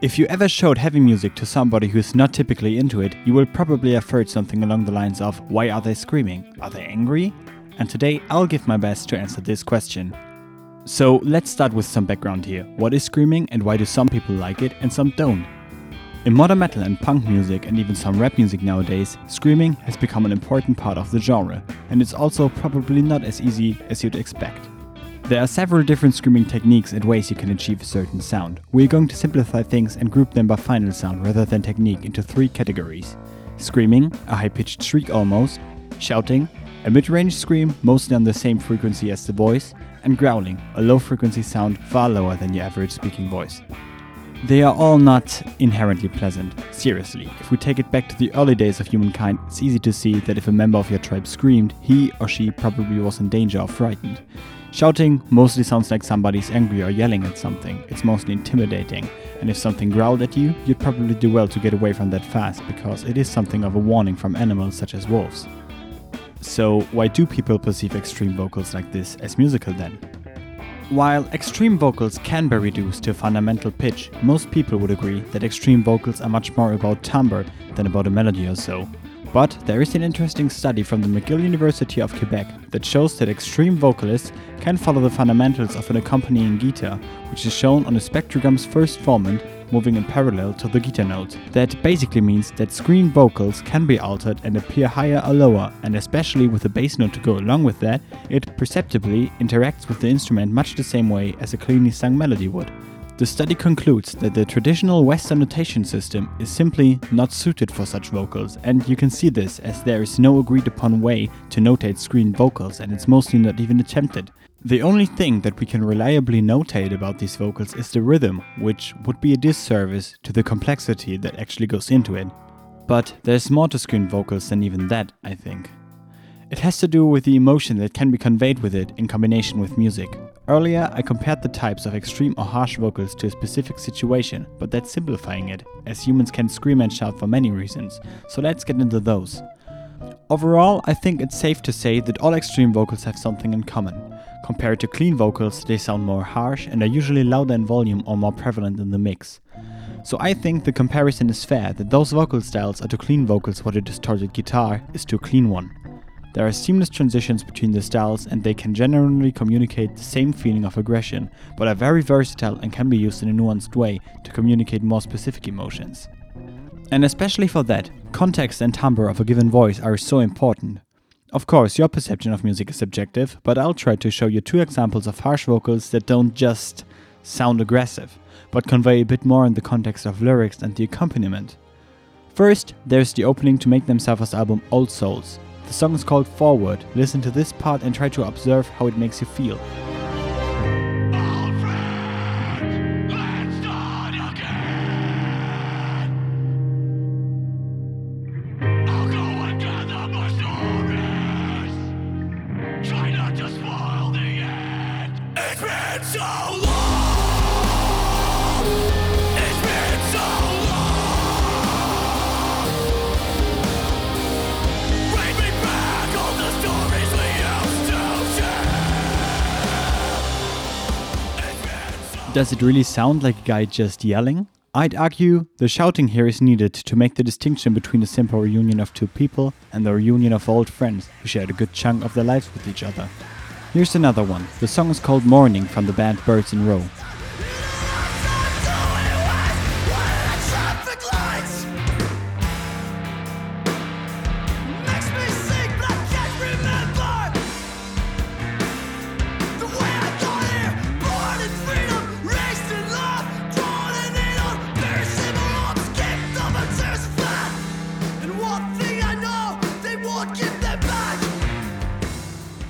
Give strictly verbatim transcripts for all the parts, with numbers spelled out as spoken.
If you ever showed heavy music to somebody who's not typically into it, you will probably have heard something along the lines of, why are they screaming? Are they angry? And today I'll give my best to answer this question. So let's start with some background here. What is screaming and why do some people like it and some don't? In modern metal and punk music and even some rap music nowadays, screaming has become an important part of the genre, and it's also probably not as easy as you'd expect. There are several different screaming techniques and ways you can achieve a certain sound. We're going to simplify things and group them by final sound rather than technique into three categories. Screaming, a high-pitched shriek almost, shouting, a mid-range scream mostly on the same frequency as the voice, and growling, a low-frequency sound far lower than your average speaking voice. They are all not inherently pleasant. Seriously, if we take it back to the early days of humankind, it's easy to see that if a member of your tribe screamed, he or she probably was in danger or frightened. Shouting mostly sounds like somebody's angry or yelling at something. It's mostly intimidating, and if something growled at you, you'd probably do well to get away from that fast, because it is something of a warning from animals such as wolves. So why do people perceive extreme vocals like this as musical then? While extreme vocals can be reduced to a fundamental pitch, most people would agree that extreme vocals are much more about timbre than about a melody or so. But there is an interesting study from the McGill University of Quebec that shows that extreme vocalists can follow the fundamentals of an accompanying guitar, which is shown on a spectrogram's first formant moving in parallel to the guitar note. That basically means that scream vocals can be altered and appear higher or lower, and especially with the bass note to go along with that, it perceptibly interacts with the instrument much the same way as a cleanly sung melody would. The study concludes that the traditional Western notation system is simply not suited for such vocals, and you can see this as there is no agreed upon way to notate scream vocals, and it's mostly not even attempted. The only thing that we can reliably notate about these vocals is the rhythm, which would be a disservice to the complexity that actually goes into it. But there's more to scream vocals than even that, I think. It has to do with the emotion that can be conveyed with it in combination with music. Earlier, I compared the types of extreme or harsh vocals to a specific situation, but that's simplifying it, as humans can scream and shout for many reasons, so let's get into those. Overall, I think it's safe to say that all extreme vocals have something in common. Compared to clean vocals, they sound more harsh and are usually louder in volume or more prevalent in the mix. So I think the comparison is fair, that those vocal styles are to clean vocals what a distorted guitar is to a clean one. There are seamless transitions between the styles, and they can generally communicate the same feeling of aggression, but are very versatile and can be used in a nuanced way to communicate more specific emotions. And especially for that, context and timbre of a given voice are so important. Of course, your perception of music is subjective, but I'll try to show you two examples of harsh vocals that don't just sound aggressive, but convey a bit more in the context of lyrics and the accompaniment. First, there's the opening to Make Them Suffer's album Old Souls. The song is called Forward. Listen to this part and try to observe how it makes you feel. Does it really sound like a guy just yelling? I'd argue the shouting here is needed to make the distinction between a simple reunion of two people and the reunion of old friends who shared a good chunk of their lives with each other. Here's another one. The song is called Morning from the band Birds in Row.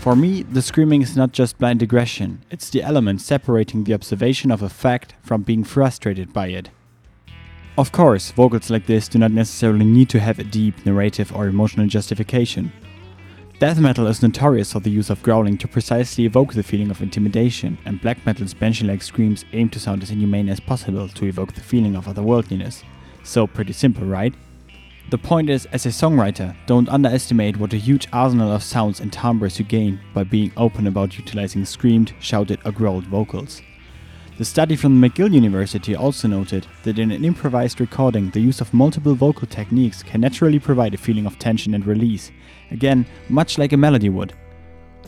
For me, the screaming is not just blind aggression, it's the element separating the observation of a fact from being frustrated by it. Of course, vocals like this do not necessarily need to have a deep narrative or emotional justification. Death metal is notorious for the use of growling to precisely evoke the feeling of intimidation, and black metal's banshee-like screams aim to sound as inhumane as possible to evoke the feeling of otherworldliness. So pretty simple, right? The point is, as a songwriter, don't underestimate what a huge arsenal of sounds and timbres you gain by being open about utilizing screamed, shouted or growled vocals. The study from McGill University also noted that in an improvised recording, the use of multiple vocal techniques can naturally provide a feeling of tension and release, again, much like a melody would.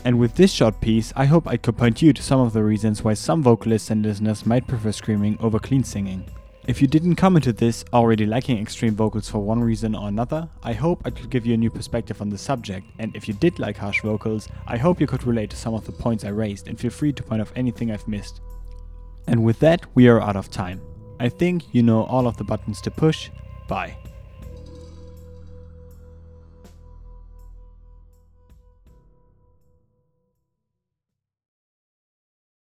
And with this short piece, I hope I could point you to some of the reasons why some vocalists and listeners might prefer screaming over clean singing. If you didn't come into this already liking extreme vocals for one reason or another, I hope I could give you a new perspective on the subject, and if you did like harsh vocals, I hope you could relate to some of the points I raised and feel free to point out anything I've missed. And with that, we are out of time. I think you know all of the buttons to push. Bye.